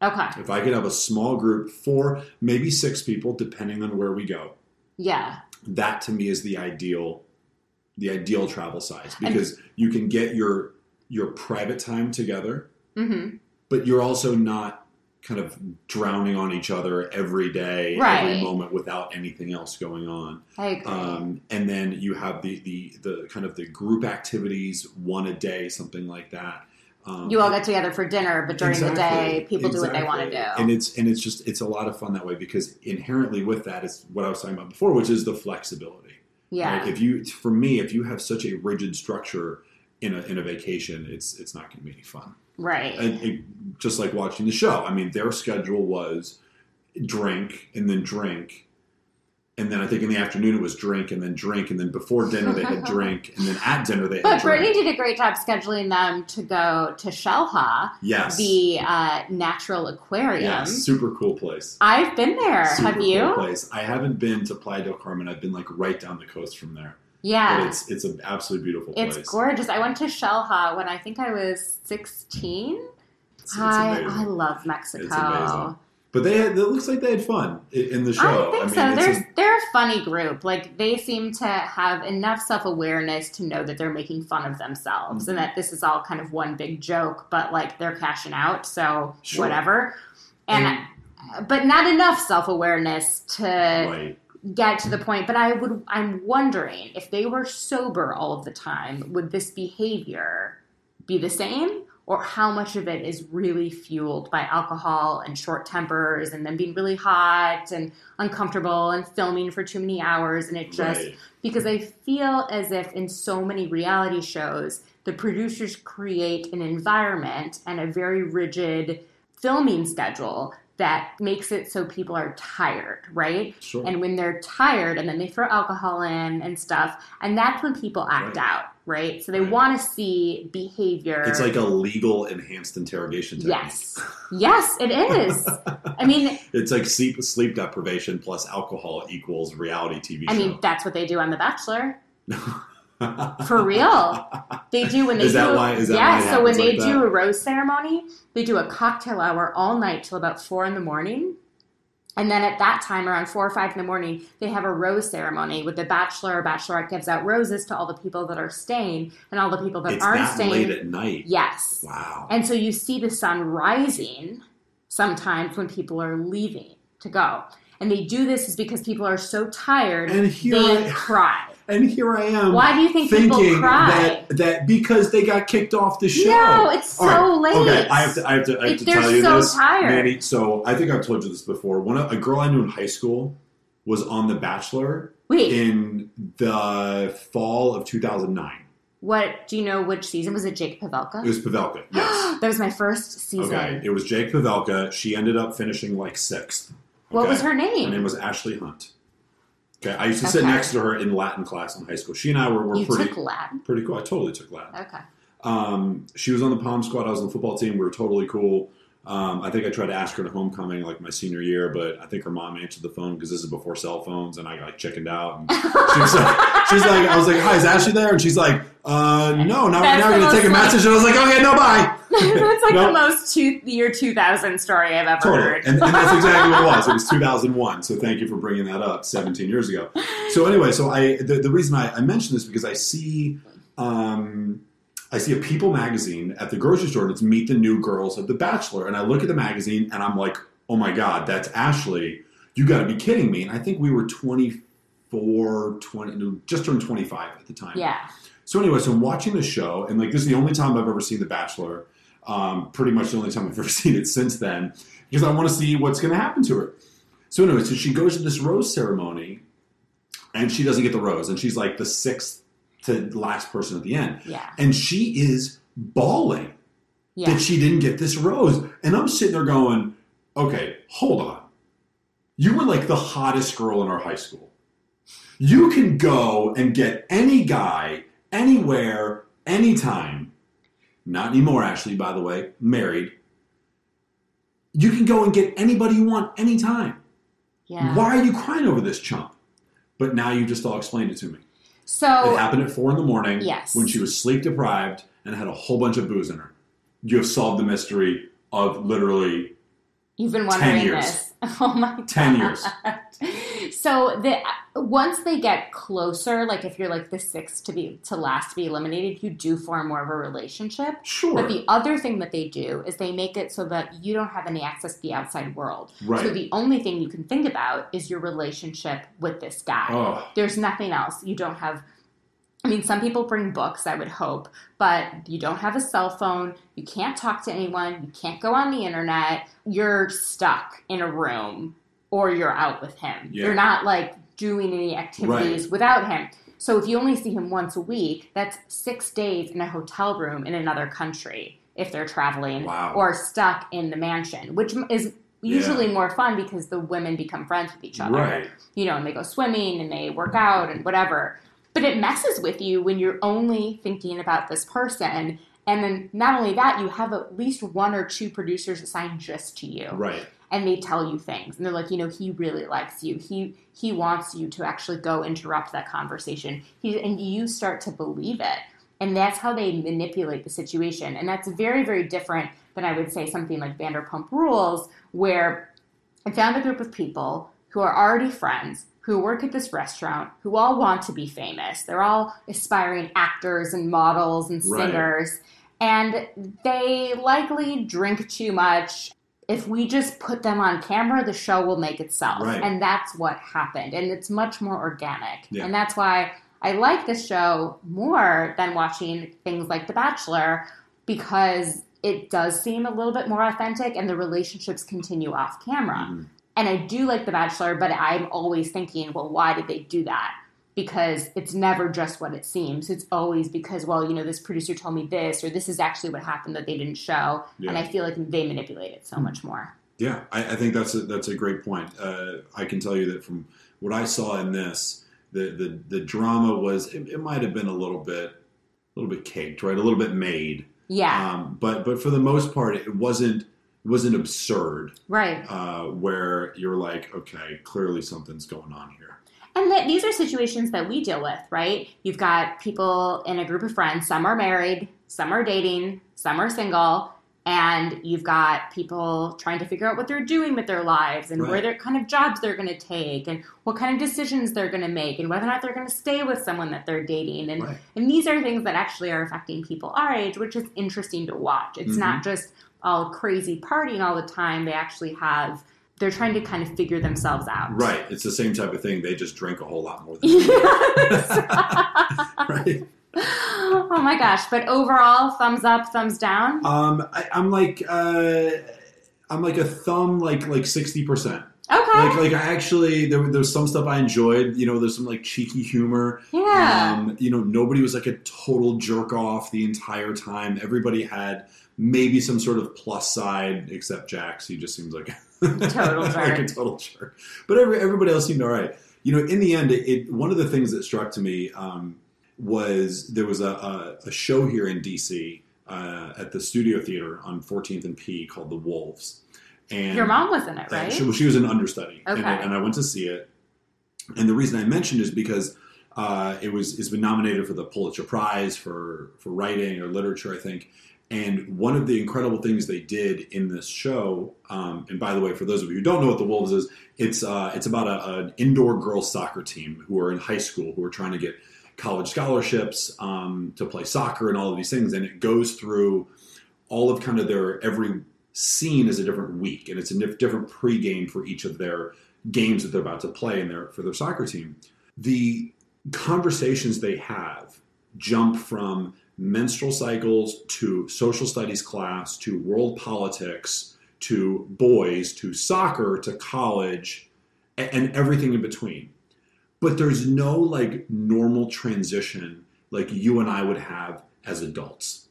Okay. If I could have a small group, four, maybe six people, depending on where we go. Yeah. That to me is the ideal, the ideal travel size, because and, you can get your your private time together, mm-hmm. but you're also not kind of drowning on each other every day, right. every moment without anything else going on. I agree. Um, and then you have the, the the kind of the group activities, one a day, something like that. Um, you all get together for dinner, but during exactly, the day, people exactly. do what they want to do. And it's and it's just, it's a lot of fun that way, because inherently with that is what I was talking about before, which is the flexibility. Yeah. Right? If you, for me, if you have such a rigid structure in a in a vacation, it's it's not going to be any fun. Right. And it, just like watching the show. I mean, their schedule was drink and then drink. And then I think in the afternoon it was drink and then drink. And then before dinner they had drink. And then at dinner they but had drink. But Britney did a great job scheduling them to go to Xel-Há. Yes. The uh, natural aquarium. Yeah, super cool place. I've been there. Super Have you? Cool place. I haven't been to Playa del Carmen. I've been like right down the coast from there. Yeah. But it's it's an absolutely beautiful place. It's gorgeous. I went to Xel-Há when I think I was sixteen. It's, I, it's I love Mexico. It's amazing. But they had, it looks like they had fun in the show. I think I mean, so. They're, a, they're a funny group. Like, they seem to have enough self-awareness to know that they're making fun of themselves mm-hmm. and that this is all kind of one big joke, but, like, they're cashing out, so sure. whatever. And, and But not enough self-awareness to right. get to the point. But I would, I'm wondering, if they were sober all of the time, would this behavior be the same? Or how much of it is really fueled by alcohol and short tempers and then being really hot and uncomfortable and filming for too many hours. And it just right. – because I feel as if in so many reality shows, the producers create an environment and a very rigid filming schedule that makes it so people are tired, right? Sure. And when they're tired and then they throw alcohol in and stuff, and that's when people act right. out. Right? So they right. want to see behavior. It's like a legal enhanced interrogation technique. Yes. Yes, it is. I mean... It's like sleep, sleep deprivation plus alcohol equals reality T V I show. I mean, that's what they do on The Bachelor. For real. They do when they is do... That why, is that yeah, why Yeah, so when they like do that? A rose ceremony, they do a cocktail hour all night till about four in the morning. And then at that time, around four or five in the morning, they have a rose ceremony with the bachelor or bachelorette gives out roses to all the people that are staying and all the people that it's aren't that staying. It's late at night. Yes. Wow. And so you see the sun rising sometimes when people are leaving to go. And they do this is because people are so tired and here they I, cry. And here I am. Why do you think people cry? That, that because they got kicked off the show. No, it's so right. late. Okay, I have to. I have to. I have to tell you so this, tired. Mandy. So I think I've told you this before. One a girl I knew in high school was on The Bachelor Wait. in the fall of two thousand nine. What do you know? Which season was it? Jake Pavelka. It was Pavelka. Yes, that was my first season. Okay, it was Jake Pavelka. She ended up finishing like sixth. Okay. What was her name? Her name was Ashley Hunt. Okay, I used to okay. sit next to her in Latin class in high school. She and I were, were you pretty, took Latin? Pretty cool. I totally took Latin. Okay. Um, she was on the pom squad. I was on the football team. We were totally cool. Um, I think I tried to ask her to homecoming like my senior year, but I think her mom answered the phone because this is before cell phones, and I got chickened out. And she was like, she's like, I was like, hi, is Ashley there? And she's like, uh, no, not right now. We're going to take a like, message. And I was like, okay, no, bye. That's like no. the most two, year two thousand story I've ever totally. Heard. And, and that's exactly what it was. It was two thousand one. So thank you for bringing that up seventeen years ago. So anyway, so I the, the reason I, I mention this because I see um, I see a People magazine at the grocery store, and it's Meet the New Girls of The Bachelor. And I look at the magazine, and I'm like, oh, my God, that's Ashley. You got to be kidding me. And I think we were twenty-four, twenty, just turned twenty-five at the time. Yeah. So anyway, so I'm watching the show, and like this is the only time I've ever seen The Bachelor. Um, pretty much the only time I've ever seen it since then, because I want to see what's going to happen to her. So anyway, so she goes to this rose ceremony, and she doesn't get the rose, and she's like the sixth to last person at the end. Yeah. And she is bawling yeah. that she didn't get this rose. And I'm sitting there going, okay, hold on. You were like the hottest girl in our high school. You can go and get any guy, anywhere, anytime. Not anymore, Ashley, by the way. Married. You can go and get anybody you want anytime. Yeah. Why are you crying over this chump? But now you just all explained it to me. So it happened at four in the morning yes. when she was sleep deprived and had a whole bunch of booze in her. You have solved the mystery of literally You've been wondering this. Oh my God. Ten years. So the once they get closer, like if you're like the sixth to be to last to be eliminated, you do form more of a relationship. Sure. But the other thing that they do is they make it so that you don't have any access to the outside world. Right. So the only thing you can think about is your relationship with this guy. Oh. There's nothing else. You don't have. I mean, some people bring books, I would hope, but you don't have a cell phone, you can't talk to anyone, you can't go on the internet, you're stuck in a room or you're out with him. Yeah. You're not, like, doing any activities right. without him. So if you only see him once a week, that's six days in a hotel room in another country if they're traveling wow. or stuck in the mansion, which is usually yeah. more fun because the women become friends with each other. Right. You know, and they go swimming and they work out and whatever. But it messes with you when you're only thinking about this person. And then not only that, you have at least one or two producers assigned just to you. Right. And they tell you things. And they're like, you know, he really likes you. He he wants you to actually go interrupt that conversation. He, and you start to believe it. And that's how they manipulate the situation. And that's very, very different than I would say something like Vanderpump Rules, where I found a group of people who are already friends, who work at this restaurant, who all want to be famous. They're all aspiring actors and models and singers. Right. And they likely drink too much. If we just put them on camera, the show will make itself. Right. And that's what happened. And it's much more organic. Yeah. And that's why I like this show more than watching things like The Bachelor, because it does seem a little bit more authentic and the relationships continue off camera. Mm. And I do like The Bachelor, but I'm always thinking, well, why did they do that? Because it's never just what it seems. It's always because, well, you know, this producer told me this, or this is actually what happened that they didn't show. Yeah. And I feel like they manipulate it so much more. Yeah, I, I think that's a, that's a great point. Uh, I can tell you that from what I saw in this, the the, the drama was, it, it might have been a little bit, a little bit caked, right? A little bit made. Yeah. Um, but but for the most part, it wasn't. wasn't absurd. Right. Uh, where you're like, okay, clearly something's going on here. And that these are situations that we deal with, right? You've got people in a group of friends. Some are married, some are dating, some are single. And you've got people trying to figure out what they're doing with their lives and right. where their kind of jobs they're going to take and what kind of decisions they're going to make and whether or not they're going to stay with someone that they're dating. And, right. and these are things that actually are affecting people our age, which is interesting to watch. It's mm-hmm. not just all crazy partying all the time. They actually have, they're trying to kind of figure themselves out. Right. It's the same type of thing. They just drink a whole lot more than you. Right. Oh my gosh. But overall, thumbs up, thumbs down? Um, I, I'm like, uh, I'm like a thumb, like, like sixty percent. Okay. Like, like I actually, there, there's some stuff I enjoyed. You know, there's some, like, cheeky humor. Yeah. Um, you know, nobody was, like, a total jerk-off the entire time. Everybody had maybe some sort of plus side, except Jax. He just seems like a total jerk. Like a total jerk. But every, everybody else seemed all right. You know, in the end, it, it one of the things that struck to me um, was there was a, a, a show here in D C uh, at the Studio Theater on fourteenth and P called The Wolves. And your mom was in it, right? She, well, she was an understudy, okay. and, and I went to see it. And the reason I mentioned is because uh, it was it's been nominated for the Pulitzer Prize for for writing or literature, I think. And one of the incredible things they did in this show, um, and by the way, for those of you who don't know what The Wolves is, it's uh, it's about a, an indoor girls soccer team who are in high school who are trying to get college scholarships um, to play soccer and all of these things. And it goes through all of kind of their every. Scene is a different week, and it's a different pregame for each of their games that they're about to play in their for their soccer team. The conversations they have jump from menstrual cycles to social studies class to world politics to boys to soccer to college and everything in between. But there's no like normal transition like you and I would have as adults.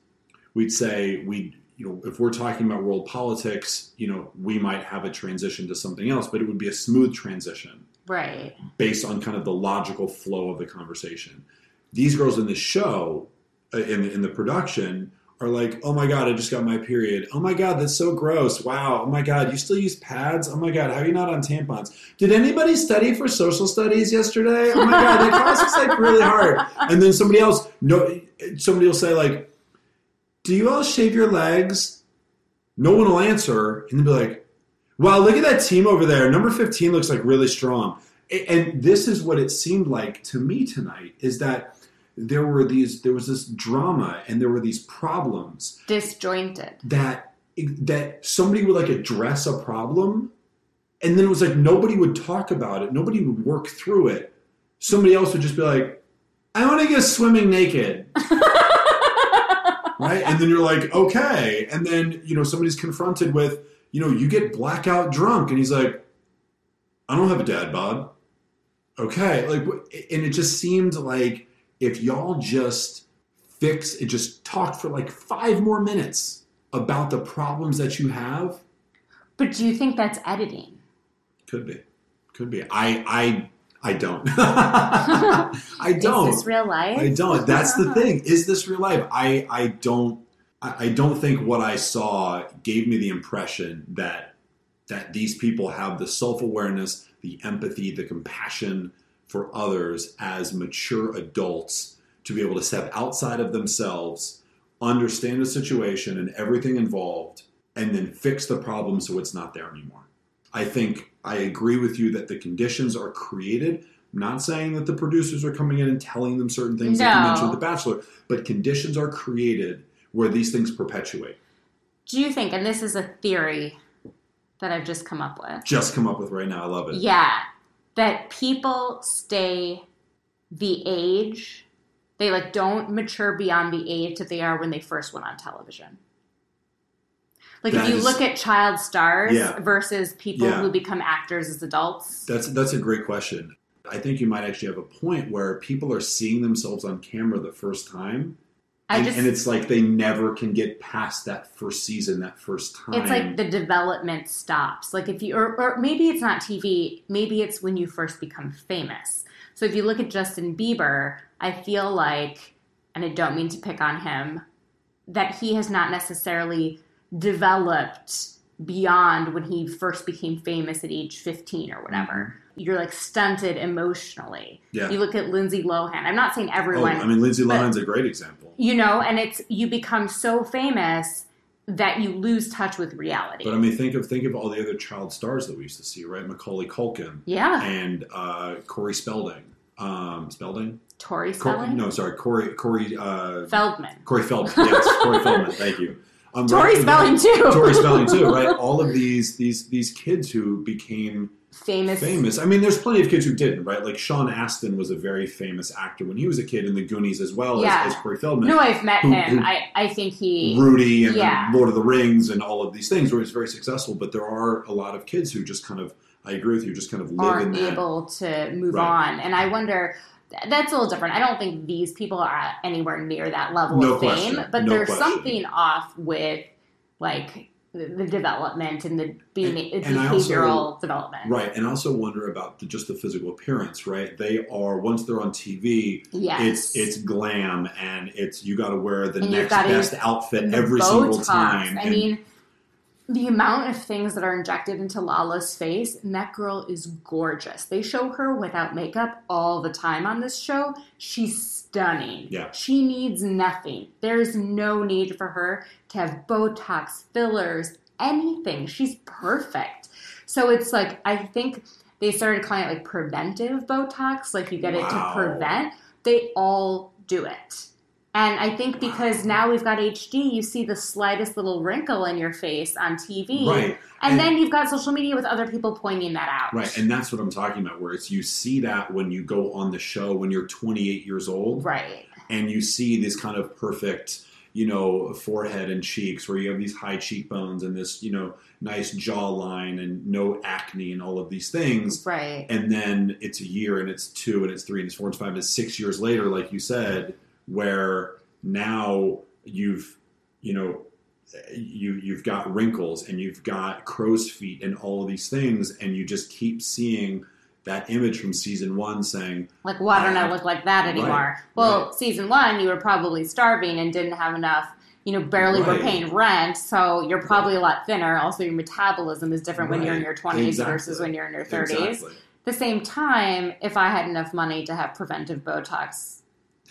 We'd say we. You know, if we're talking about world politics, you know, we might have a transition to something else, but it would be a smooth transition. Right. Based on kind of the logical flow of the conversation. These girls in the show, in, in the production, are like, oh my God, I just got my period. Oh my God, that's so gross. Wow. Oh my God, you still use pads? Oh my God, how are you not on tampons? Did anybody study for social studies yesterday? Oh my God, that class is like really hard. And then somebody else, no, somebody will say like, do you all shave your legs? No one will answer. And they'll be like, Wow, look at that team over there. Number fifteen looks like really strong. And this is what it seemed like to me tonight, is that there were these, there was this drama and there were these problems. Disjointed. That that somebody would like address a problem, and then it was like nobody would talk about it. Nobody would work through it. Somebody else would just be like, I want to get swimming naked. Right? And then you're like, okay. And then, you know, somebody's confronted with, you know, you get blackout drunk. And he's like, I don't have a dad bod. Okay. Like, and it just seemed like if y'all just fix it, just talk for like five more minutes about the problems that you have. But do you think that's editing? Could be. Could be. I, I, I don't. I don't. Is this real life? I don't. That's the thing. Is this real life? I, I don't. I don't think what I saw gave me the impression that that these people have the self-awareness, the empathy, the compassion for others as mature adults to be able to step outside of themselves, understand the situation and everything involved, and then fix the problem so it's not there anymore. I think I agree with you that the conditions are created. I'm not saying that the producers are coming in and telling them certain things, no. Like you mentioned with The Bachelor, but conditions are created where these things perpetuate. Do you think, and this is a theory that I've just come up with. Just come up with right now. I love it. Yeah. That people stay the age. They like don't mature beyond the age that they are when they first went on television. Like that if you is, look at child stars yeah. versus people yeah. who become actors as adults. That's that's a great question. I think you might actually have a point where people are seeing themselves on camera the first time. And, just, and it's like they never can get past that first season, that first time. It's like the development stops. Like if you, or, or maybe it's not T V. Maybe it's when you first become famous. So if you look at Justin Bieber, I feel like, and I don't mean to pick on him, that he has not necessarily developed beyond when he first became famous at age fifteen or whatever. You're like stunted emotionally. Yeah. You look at Lindsay Lohan. I'm not saying everyone. Oh, I mean, Lindsay Lohan's a great example. You know, and it's you become so famous that you lose touch with reality. But I mean, think of think of all the other child stars that we used to see, right? Macaulay Culkin. Yeah. And uh, Corey Spelling. Um, Spelling? Tori Spelling? Cor- no, sorry. Corey Corey uh, Feldman. Corey Feldman. Yes, Corey Feldman. Thank you. Um, Tori right, Spelling right, too. Tori Spelling too, right? All of these these these kids who became famous. Famous. I mean, there's plenty of kids who didn't, right? Like Sean Astin was a very famous actor when he was a kid in The Goonies as well yeah. as, as Corey Feldman. No, I've met who, him. Who, I, I think he... Rudy and yeah. Lord of the Rings and all of these things where he's very successful. But there are a lot of kids who just kind of, I agree with you, just kind of live Aren't in that. Aren't able to move right. on. And I wonder... That's a little different. I don't think these people are anywhere near that level no of fame. Question. But no there's question. Something off with, like, the, the development and the being, and, and behavioral also, development. Right. And I also wonder about the, just the physical appearance, right? They are, once they're on T V, yes. it's it's glam. And it's you got to wear the and next best outfit every Botox. Single time. I and, mean... The amount of things that are injected into Lala's face, and that girl is gorgeous. They show her without makeup all the time on this show. She's stunning. Yeah. She needs nothing. There is no need for her to have Botox, fillers, anything. She's perfect. So it's like, I think they started calling it like preventive Botox. Like you get wow. it to prevent. They all do it. And I think because now we've got H D, you see the slightest little wrinkle in your face on T V. Right. And, and then you've got social media with other people pointing that out. Right. And that's what I'm talking about, where it's you see that when you go on the show when you're twenty-eight years old. Right. And you see this kind of perfect, you know, forehead and cheeks where you have these high cheekbones and this, you know, nice jawline and no acne and all of these things. Right. And then it's a year and it's two and it's three and it's four and it's five and it's six years later, like you said, where now you've, you know, you, you've got wrinkles and you've got crow's feet and all of these things. And you just keep seeing that image from season one saying, like, why don't I look like that anymore? Right, well, right. Season one, you were probably starving and didn't have enough, you know, barely right. were paying rent. So you're probably right. a lot thinner. Also, your metabolism is different right. when you're in your twenties exactly. versus when you're in your thirties. Exactly. At the same time, if I had enough money to have preventive Botox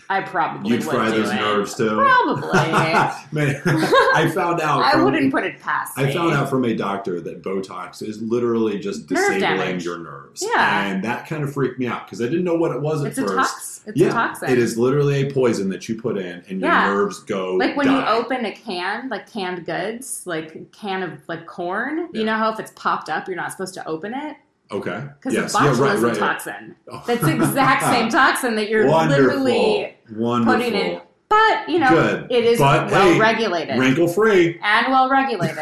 I probably You'd would fry those nerves too. Probably. Man, I found out. I from, wouldn't put it past. I me. found out from a doctor that Botox is literally just Nerve disabling damage. your nerves. Yeah, and that kind of freaked me out because I didn't know what it was at it's first. A tox- it's yeah, a toxin. It is literally a poison that you put in, and yeah. your nerves go. Like when die. you open a can, like canned goods, like can of like corn. Yeah. You know how if it's popped up, you're not supposed to open it. Okay. Because yes. the botulism yeah, right, right, toxin. Yeah. Oh. That's the exact same toxin that you're Wonderful. literally Wonderful. putting in. But, you know, Good. it is but, well hey, regulated. Wrinkle-free. And well regulated.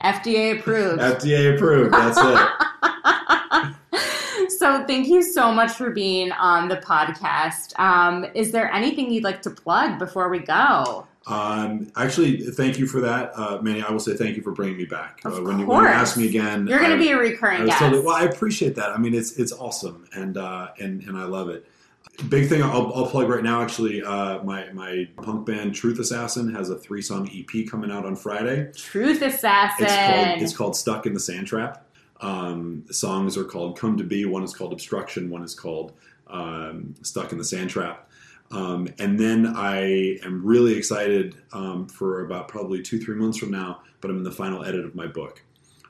F D A approved. F D A approved. That's it. So thank you so much for being on the podcast. Um, is there anything you'd like to plug before we go? Um, actually, thank you for that, uh, Manny. I will say thank you for bringing me back. Of uh, when, you, when you ask me again, you're going to be a recurring I guest. Totally, well, I appreciate that. I mean, it's it's awesome, and uh, and and I love it. Big thing I'll, I'll plug right now. Actually, uh, my my punk band Truth Assassin has a three song E P coming out on Friday. Truth Assassin. It's called, it's called Stuck in the Sand Trap. Um, the songs are called Come to Be. One is called Obstruction. One is called um, Stuck in the Sand Trap. Um, and then I am really excited um, for about probably two, three months from now, but I'm in the final edit of my book.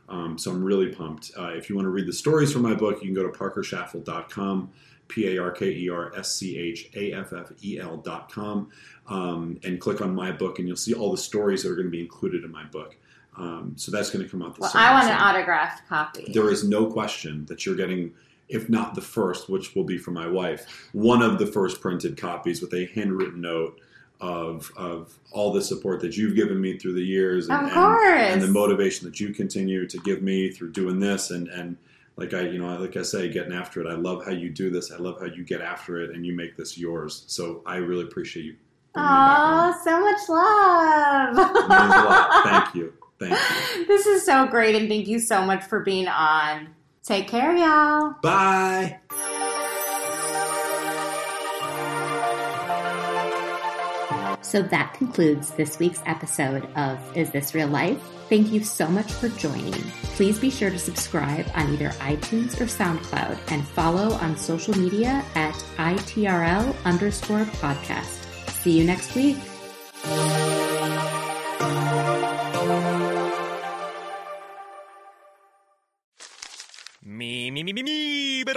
Um, so I'm really pumped. Uh, if you want to read the stories from my book, you can go to parker schaffel dot com, P A R K E R S C H A F F E L dot com, um, and click on my book, and you'll see all the stories that are going to be included in my book. Um, so that's going to come out this summer. Well, I want an autographed copy. There is no question that you're getting... if not the first, which will be for my wife, one of the first printed copies with a handwritten note of of all the support that you've given me through the years and, and, and the motivation that you continue to give me through doing this. And, and like I, you know, like I say, getting after it. I love how you do this. I love how you get after it and you make this yours. So I really appreciate you. Oh, so much love. It means a lot. Thank you. Thank you. This is so great. And thank you so much for being on. Take care, y'all. Bye. So that concludes this week's episode of Is This Real Life? Thank you so much for joining. Please be sure to subscribe on either iTunes or SoundCloud and follow on social media at I T R L underscore podcast. See you next week. Me, me, me, me, me, but